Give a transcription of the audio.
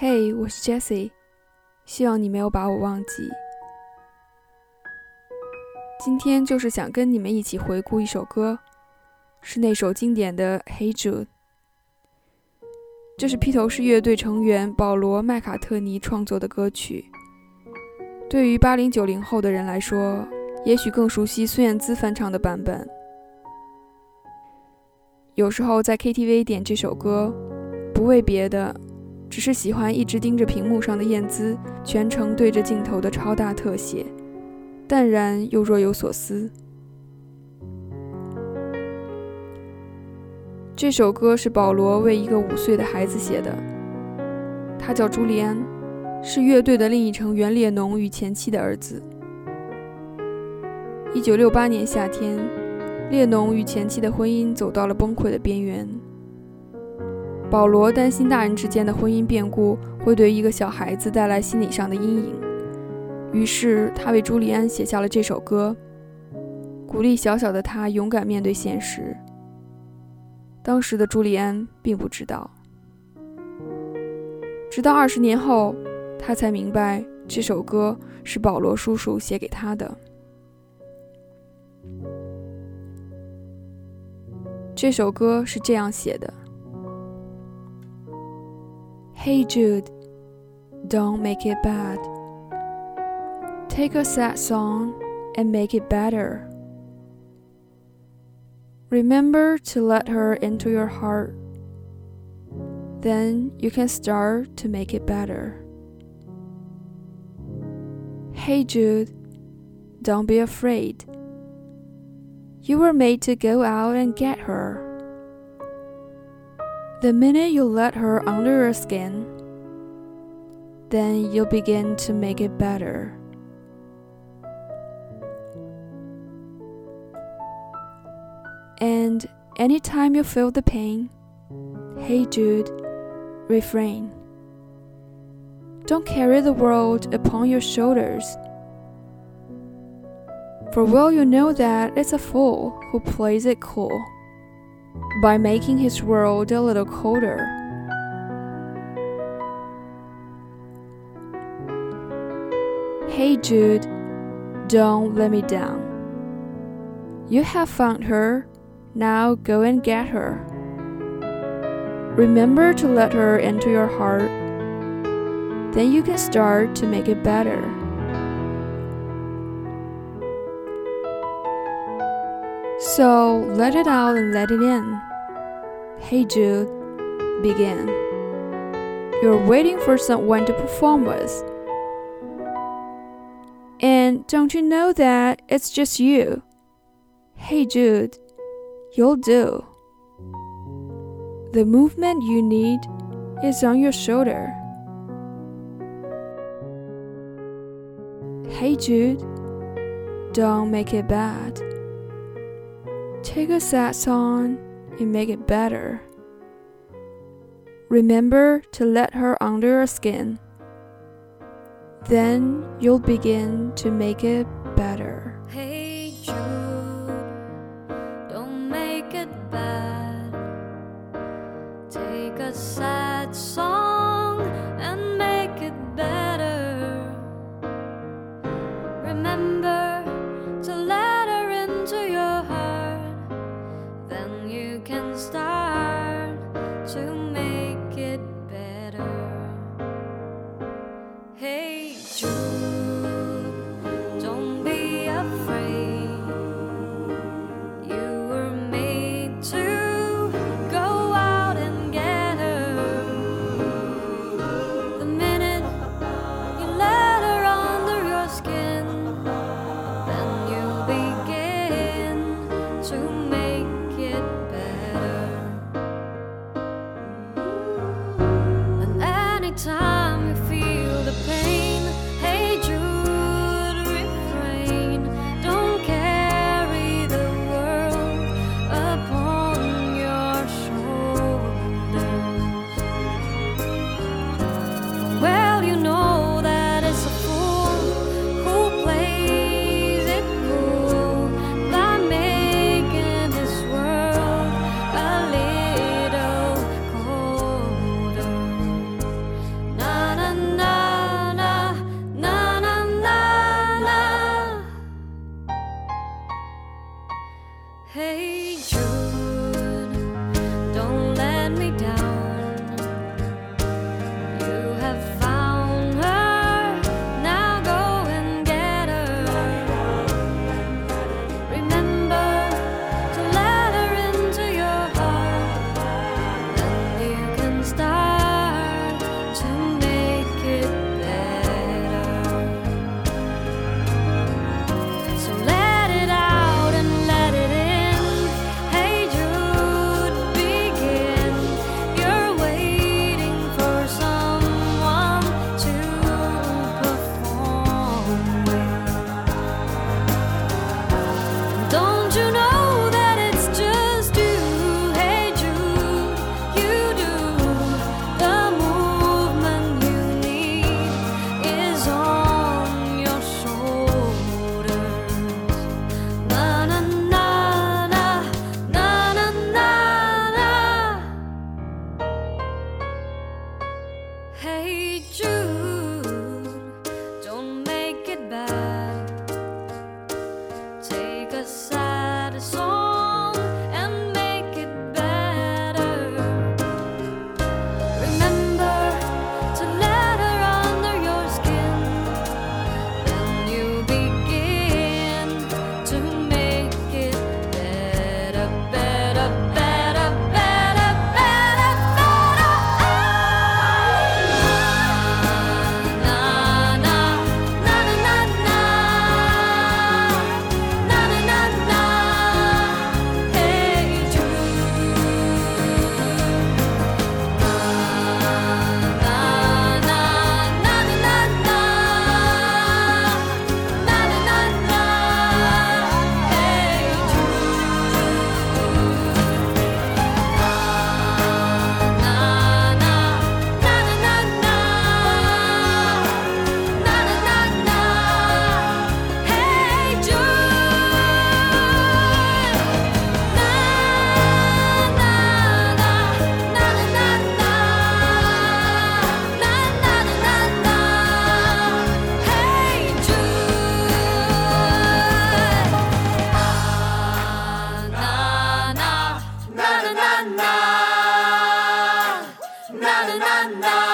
Hey， 我是 Jessie， 希望你没有把我忘记。今天就是想跟你们一起回顾一首歌，是那首经典的 Hey Jude。这是披头士乐队成员保罗·麦卡特尼创作的歌曲。对于8090后的人来说，也许更熟悉孙燕姿翻唱的版本。有时候在 KTV 点这首歌，不为别的，只是喜欢一直盯着屏幕上的燕姿全程对着镜头的超大特写，淡然又若有所思。这首歌是保罗为一个5岁的孩子写的，他叫朱利安，是乐队的另一成员列侬与前妻的儿子。1968年夏天，列侬与前妻的婚姻走到了崩溃的边缘。保罗担心大人之间的婚姻变故会对一个小孩子带来心理上的阴影，于是他为朱利安写下了这首歌，鼓励小小的他勇敢面对现实。当时的朱利安并不知道，直到20年后，他才明白这首歌是保罗叔叔写给他的。这首歌是这样写的：Hey Jude, don't make it bad. Take a sad song and make it better. Remember to let her into your heart. Then you can start to make it better. Hey Jude, don't be afraid. You were made to go out and get her.The minute you let her under your skin, then you'll begin to make it better. And anytime you feel the pain, hey Jude, refrain. Don't carry the world upon your shoulders. For well you know that it's a fool who plays it cool.By making his world a little colder. 'Hey Jude, don't let me down. You have found her, now go and get her. Remember to let her into your heart, then you can start to make it better.So let it out and let it in. Hey Jude, begin. You're waiting for someone to perform with. And don't you know that it's just you? Hey Jude, you'll do. The movement you need is on your shoulder. Hey Jude, don't make it bad.Take a sad song and make it better. Remember to let her under your skin. Then you'll begin to make it better. Hey Jude, don't make it bad. Take a sad song and make it better. Remember to let her into your heart.You can start to make it better. Hey Jude, don't be afraid. You were made to go out and get her. The minute you let her under your skin, then you begin to make it.Time you feel the pain, hey Jude, refrain. Don't carry the world upon your shoulders. Well, you know that it's a fool who plays it cool by making this world a little colder. Hey Jude, don't make it bad. Take a sad song and make it better. Remember to let her under your skin. Then you begin to make it better, better, better.Na na na na